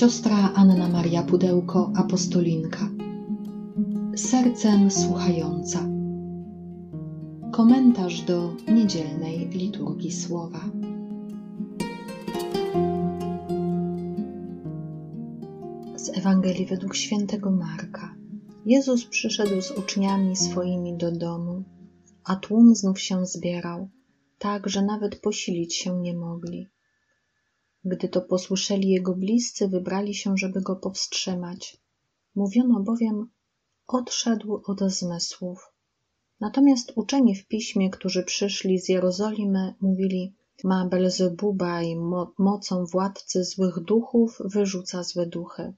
Siostra Anna Maria Pudełko, apostolinka. Sercem słuchająca. Komentarz do niedzielnej liturgii słowa. Z Ewangelii według świętego Marka. Jezus przyszedł z uczniami swoimi do domu, a tłum znów się zbierał, tak, że nawet posilić się nie mogli. Gdy to posłyszeli jego bliscy, wybrali się, żeby go powstrzymać. Mówiono bowiem: odszedł od zmysłów. Natomiast uczeni w piśmie, którzy przyszli z Jerozolimy, mówili: ma Beelzebuba i mocą władcy złych duchów wyrzuca złe duchy.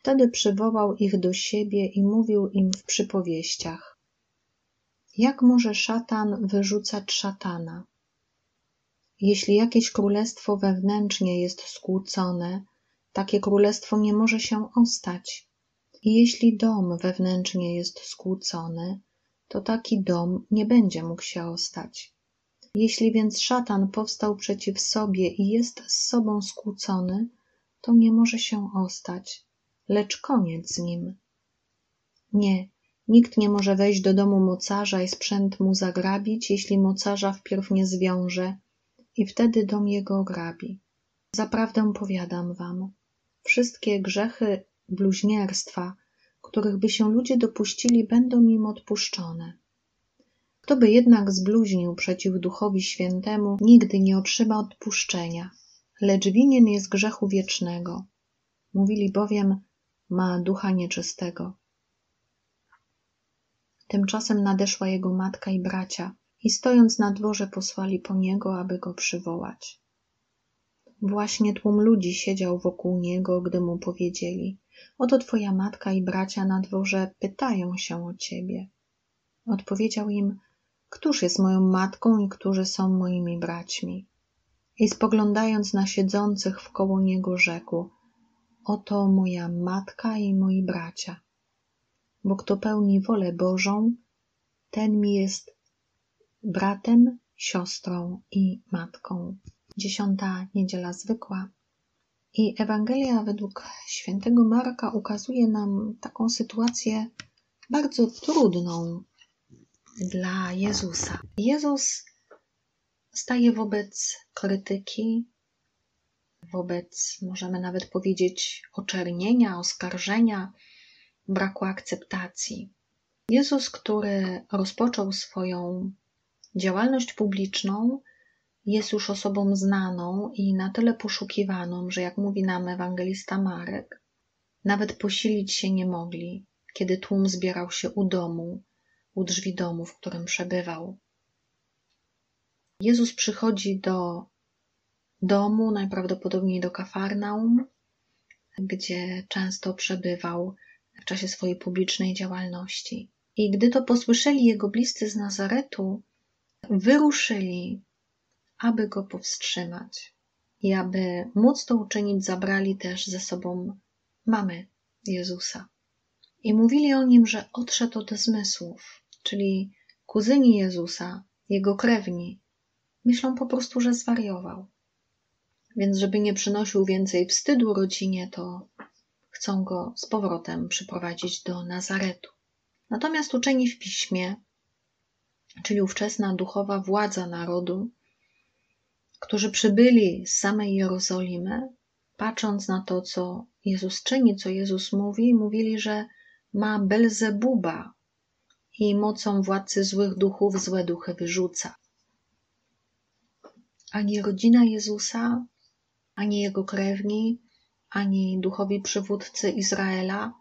Wtedy przywołał ich do siebie i mówił im w przypowieściach: jak może szatan wyrzucać szatana? Jeśli jakieś królestwo wewnętrznie jest skłócone, takie królestwo nie może się ostać. I jeśli dom wewnętrznie jest skłócony, to taki dom nie będzie mógł się ostać. Jeśli więc szatan powstał przeciw sobie i jest z sobą skłócony, to nie może się ostać, lecz koniec z nim. Nie, nikt nie może wejść do domu mocarza i sprzęt mu zagrabić, jeśli mocarza wpierw nie zwiąże, i wtedy dom jego ograbi. Zaprawdę powiadam wam, wszystkie grzechy, bluźnierstwa, których by się ludzie dopuścili, będą im odpuszczone. Kto by jednak zbluźnił przeciw Duchowi Świętemu, nigdy nie otrzyma odpuszczenia, lecz winien jest grzechu wiecznego. Mówili bowiem: ma ducha nieczystego. Tymczasem nadeszła jego matka i bracia i stojąc na dworze posłali po niego, aby go przywołać. Właśnie tłum ludzi siedział wokół niego, gdy mu powiedzieli: oto twoja matka i bracia na dworze pytają się o ciebie. Odpowiedział im: któż jest moją matką i którzy są moimi braćmi? I spoglądając na siedzących wkoło niego, rzekł: oto moja matka i moi bracia. Bo kto pełni wolę Bożą, ten mi jest bratem, siostrą i matką. 10. Niedziela Zwykła. I Ewangelia według świętego Marka ukazuje nam taką sytuację bardzo trudną dla Jezusa. Jezus staje wobec krytyki, wobec, możemy nawet powiedzieć, oczernienia, oskarżenia, braku akceptacji. Jezus, który rozpoczął swoją działalność publiczną, jest już osobą znaną i na tyle poszukiwaną, że jak mówi nam ewangelista Marek, nawet posilić się nie mogli, kiedy tłum zbierał się u domu, u drzwi domu, w którym przebywał. Jezus przychodzi do domu, najprawdopodobniej do Kafarnaum, gdzie często przebywał w czasie swojej publicznej działalności. I gdy to posłyszeli jego bliscy z Nazaretu, wyruszyli, aby go powstrzymać. I aby móc to uczynić, zabrali też ze sobą mamy Jezusa. I mówili o nim, że odszedł od zmysłów, czyli kuzyni Jezusa, jego krewni, myślą po prostu, że zwariował. Więc żeby nie przynosił więcej wstydu rodzinie, to chcą go z powrotem przyprowadzić do Nazaretu. Natomiast uczeni w piśmie, czyli ówczesna duchowa władza narodu, którzy przybyli z samej Jerozolimy, patrząc na to, co Jezus czyni, co Jezus mówi, mówili, że ma Beelzebuba i mocą władcy złych duchów złe duchy wyrzuca. Ani rodzina Jezusa, ani jego krewni, ani duchowi przywódcy Izraela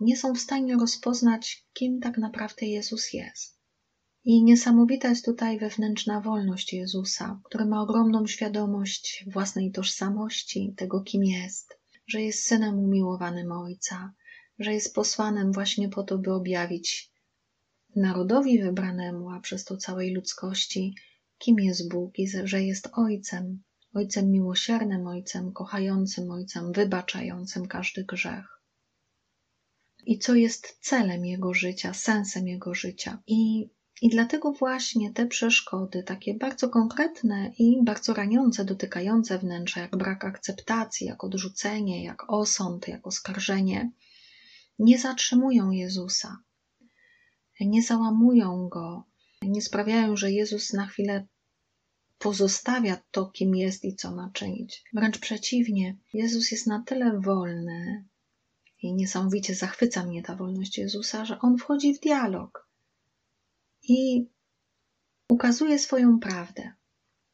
nie są w stanie rozpoznać, kim tak naprawdę Jezus jest. I niesamowita jest tutaj wewnętrzna wolność Jezusa, który ma ogromną świadomość własnej tożsamości, tego kim jest, że jest synem umiłowanym Ojca, że jest posłanym właśnie po to, by objawić narodowi wybranemu, a przez to całej ludzkości, kim jest Bóg i że jest Ojcem, Ojcem miłosiernym, Ojcem kochającym, Ojcem wybaczającym każdy grzech. I co jest celem Jego życia, sensem Jego życia. I I dlatego właśnie te przeszkody, takie bardzo konkretne i bardzo raniące, dotykające wnętrza, jak brak akceptacji, jak odrzucenie, jak osąd, jak oskarżenie, nie zatrzymują Jezusa, nie załamują Go, nie sprawiają, że Jezus na chwilę pozostawia to, kim jest i co ma czynić. Wręcz przeciwnie, Jezus jest na tyle wolny i niesamowicie zachwyca mnie ta wolność Jezusa, że On wchodzi w dialog i ukazuje swoją prawdę.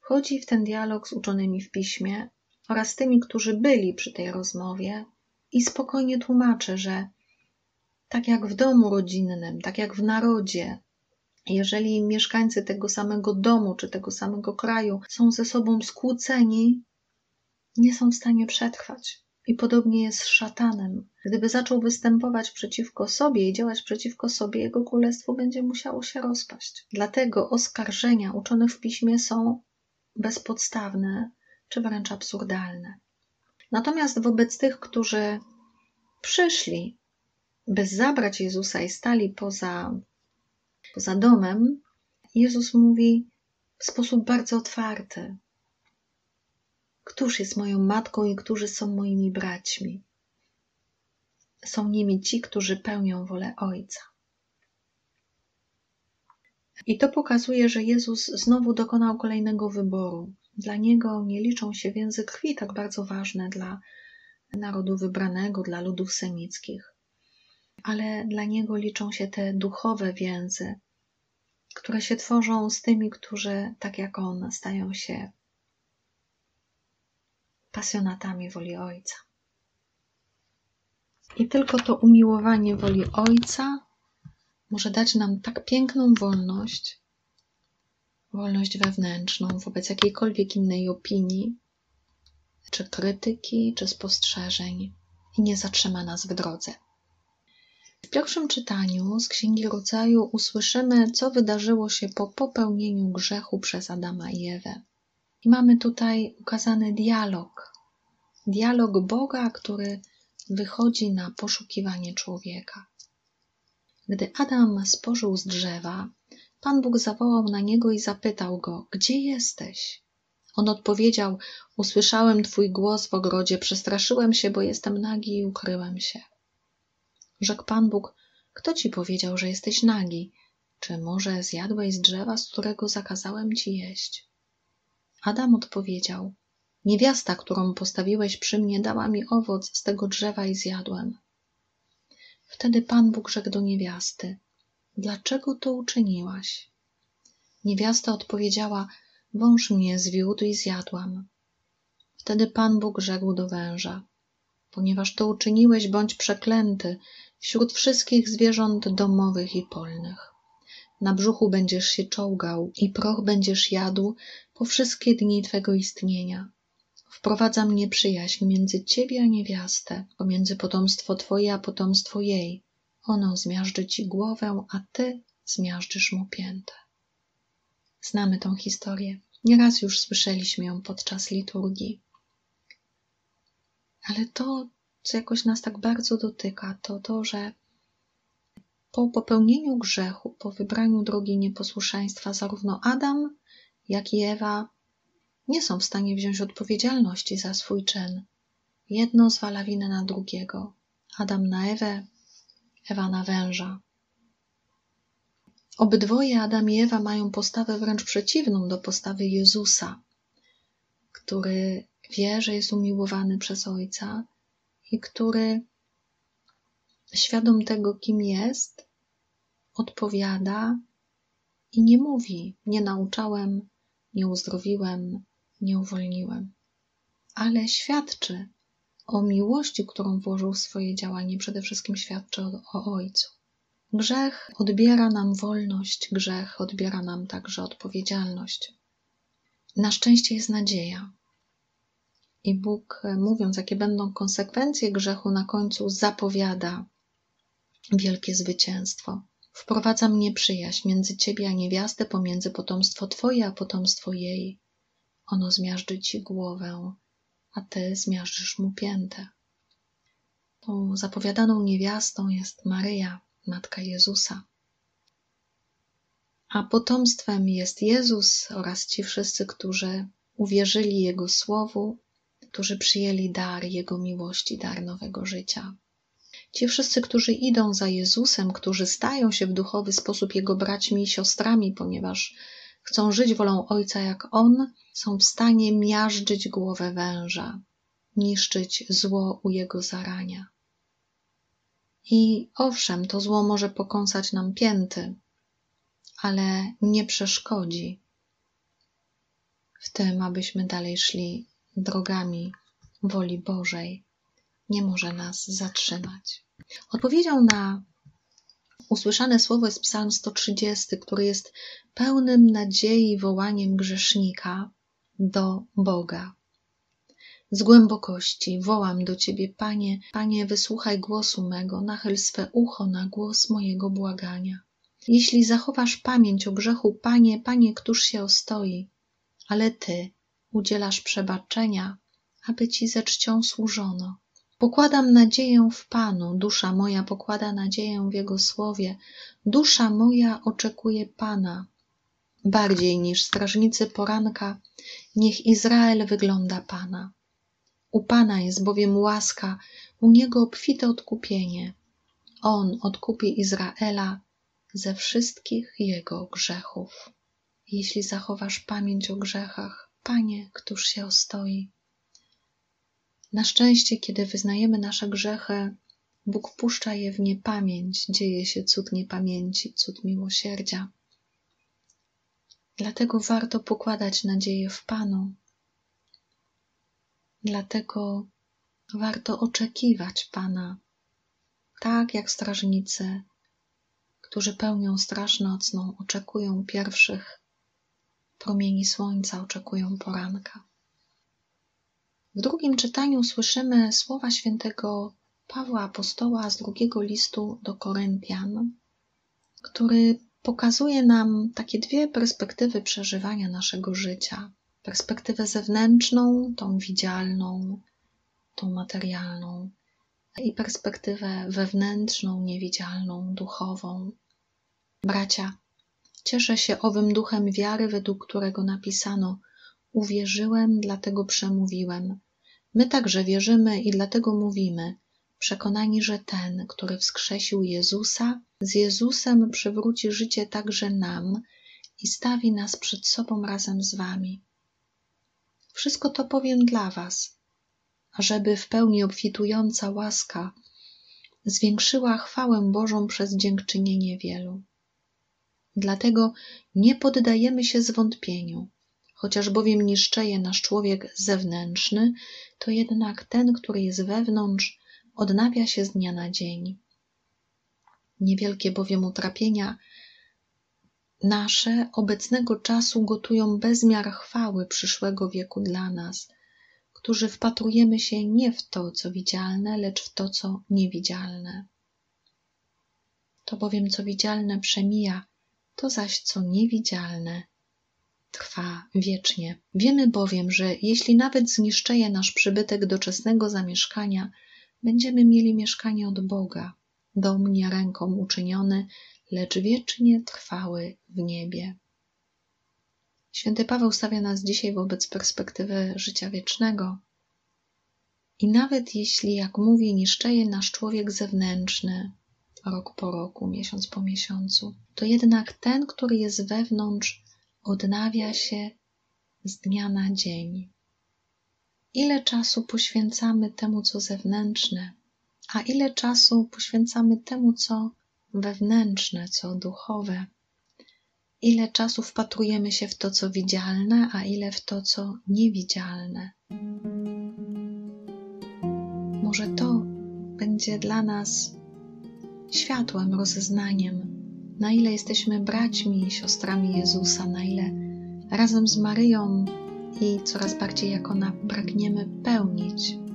Wchodzi w ten dialog z uczonymi w Piśmie oraz tymi, którzy byli przy tej rozmowie i spokojnie tłumaczy, że tak jak w domu rodzinnym, tak jak w narodzie, jeżeli mieszkańcy tego samego domu czy tego samego kraju są ze sobą skłóceni, nie są w stanie przetrwać. I podobnie jest z szatanem. Gdyby zaczął występować przeciwko sobie i działać przeciwko sobie, jego królestwo będzie musiało się rozpaść. Dlatego oskarżenia uczonych w Piśmie są bezpodstawne czy wręcz absurdalne. Natomiast wobec tych, którzy przyszli, by zabrać Jezusa i stali poza domem, Jezus mówi w sposób bardzo otwarty: Któż jest moją matką i którzy są moimi braćmi? Są nimi ci, którzy pełnią wolę Ojca. I to pokazuje, że Jezus znowu dokonał kolejnego wyboru. Dla Niego nie liczą się więzy krwi, tak bardzo ważne dla narodu wybranego, dla ludów semickich. Ale dla Niego liczą się te duchowe więzy, które się tworzą z tymi, którzy, tak jak On, stają się pasjonatami woli Ojca. I tylko to umiłowanie woli Ojca może dać nam tak piękną wolność, wolność wewnętrzną wobec jakiejkolwiek innej opinii, czy krytyki, czy spostrzeżeń i nie zatrzyma nas w drodze. W pierwszym czytaniu z Księgi Rodzaju usłyszymy, co wydarzyło się po popełnieniu grzechu przez Adama i Ewę. I mamy tutaj ukazany dialog. Dialog Boga, który wychodzi na poszukiwanie człowieka. Gdy Adam spożył z drzewa, Pan Bóg zawołał na niego i zapytał go: Gdzie jesteś? On odpowiedział: Usłyszałem Twój głos w ogrodzie, przestraszyłem się, bo jestem nagi i ukryłem się. Rzekł Pan Bóg: Kto ci powiedział, że jesteś nagi? Czy może zjadłeś z drzewa, z którego zakazałem ci jeść? Adam odpowiedział: Niewiasta, którą postawiłeś przy mnie, dała mi owoc z tego drzewa i zjadłem. Wtedy Pan Bóg rzekł do niewiasty: Dlaczego to uczyniłaś? Niewiasta odpowiedziała: Wąż mnie zwiódł i zjadłam. Wtedy Pan Bóg rzekł do węża: Ponieważ to uczyniłeś, bądź przeklęty wśród wszystkich zwierząt domowych i polnych. Na brzuchu będziesz się czołgał i proch będziesz jadł po wszystkie dni Twego istnienia. Wprowadzam nieprzyjaźń między Ciebie a niewiastę, pomiędzy potomstwo Twoje a potomstwo jej. Ono zmiażdży Ci głowę, a Ty zmiażdżysz mu piętę. Znamy tą historię. Nieraz już słyszeliśmy ją podczas liturgii. Ale to, co jakoś nas tak bardzo dotyka, to to, że po popełnieniu grzechu, po wybraniu drogi nieposłuszeństwa, zarówno Adam, jak i Ewa nie są w stanie wziąć odpowiedzialności za swój czyn. Jedno zwala winę na drugiego. Adam na Ewę, Ewa na węża. Obydwoje, Adam i Ewa, mają postawę wręcz przeciwną do postawy Jezusa, który wie, że jest umiłowany przez Ojca i który, świadom tego, kim jest, odpowiada i nie mówi: nie nauczałem, nie uzdrowiłem, nie uwolniłem. Ale świadczy o miłości, którą włożył w swoje działanie. Przede wszystkim świadczy o Ojcu. Grzech odbiera nam wolność, grzech odbiera nam także odpowiedzialność. Na szczęście jest nadzieja. I Bóg, mówiąc, jakie będą konsekwencje grzechu, na końcu zapowiada wielkie zwycięstwo. Wprowadzam nieprzyjaźń między Ciebie a niewiastę, pomiędzy potomstwo Twoje a potomstwo jej. Ono zmiażdży Ci głowę, a Ty zmiażdżysz mu piętę. Tą zapowiadaną niewiastą jest Maryja, matka Jezusa. a potomstwem jest Jezus oraz ci wszyscy, którzy uwierzyli Jego Słowu, którzy przyjęli dar Jego miłości, dar nowego życia. Ci wszyscy, którzy idą za Jezusem, którzy stają się w duchowy sposób Jego braćmi i siostrami, ponieważ chcą żyć wolą Ojca jak On, są w stanie miażdżyć głowę węża, niszczyć zło u jego zarania. I owszem, to zło może pokąsać nam pięty, ale nie przeszkodzi w tym, abyśmy dalej szli drogami woli Bożej. Nie może nas zatrzymać. Odpowiedzią na usłyszane słowo jest Psalm 130, który jest pełnym nadziei wołaniem grzesznika do Boga. Z głębokości wołam do Ciebie, Panie, Panie, wysłuchaj głosu mego, nachyl swe ucho na głos mojego błagania. Jeśli zachowasz pamięć o grzechu, Panie, Panie, któż się ostoi? Ale Ty udzielasz przebaczenia, aby Ci ze czcią służono. Pokładam nadzieję w Panu, dusza moja pokłada nadzieję w Jego słowie. Dusza moja oczekuje Pana. Bardziej niż strażnicy poranka, niech Izrael wygląda Pana. U Pana jest bowiem łaska, u Niego obfite odkupienie. On odkupi Izraela ze wszystkich jego grzechów. Jeśli zachowasz pamięć o grzechach, Panie, któż się ostoi? Na szczęście, kiedy wyznajemy nasze grzechy, Bóg puszcza je w niepamięć, dzieje się cud niepamięci, cud miłosierdzia. Dlatego warto pokładać nadzieję w Panu. Dlatego warto oczekiwać Pana, tak jak strażnicy, którzy pełnią straż nocną, oczekują pierwszych promieni słońca, oczekują poranka. W drugim czytaniu słyszymy słowa świętego Pawła Apostoła z drugiego listu do Koryntian, który pokazuje nam takie dwie perspektywy przeżywania naszego życia. Perspektywę zewnętrzną, tą widzialną, tą materialną i perspektywę wewnętrzną, niewidzialną, duchową. Bracia, cieszę się owym duchem wiary, według którego napisano: uwierzyłem, dlatego przemówiłem. My także wierzymy i dlatego mówimy, przekonani, że ten, który wskrzesił Jezusa, z Jezusem przywróci życie także nam i stawi nas przed sobą razem z wami. Wszystko to powiem dla was, ażeby w pełni obfitująca łaska zwiększyła chwałę Bożą przez dziękczynienie wielu. Dlatego nie poddajemy się zwątpieniu. Chociaż bowiem niszczeje nasz człowiek zewnętrzny, to jednak ten, który jest wewnątrz, odnawia się z dnia na dzień. Niewielkie bowiem utrapienia nasze obecnego czasu gotują bezmiar chwały przyszłego wieku dla nas, którzy wpatrujemy się nie w to, co widzialne, lecz w to, co niewidzialne. To bowiem, co widzialne, przemija, to zaś, co niewidzialne, trwa wiecznie. Wiemy bowiem, że jeśli nawet zniszczeje nasz przybytek doczesnego zamieszkania, będziemy mieli mieszkanie od Boga, dom nie ręką uczyniony, lecz wiecznie trwały w niebie. Święty Paweł stawia nas dzisiaj wobec perspektywy życia wiecznego. I nawet jeśli, jak mówi, niszczeje nasz człowiek zewnętrzny, rok po roku, miesiąc po miesiącu, to jednak ten, który jest wewnątrz, odnawia się z dnia na dzień. Ile czasu poświęcamy temu, co zewnętrzne, a ile czasu poświęcamy temu, co wewnętrzne, co duchowe. Ile czasu wpatrujemy się w to, co widzialne, a ile w to, co niewidzialne. Może to będzie dla nas światłem, rozeznaniem, na ile jesteśmy braćmi i siostrami Jezusa, na ile razem z Maryją i coraz bardziej jak ona pragniemy pełnić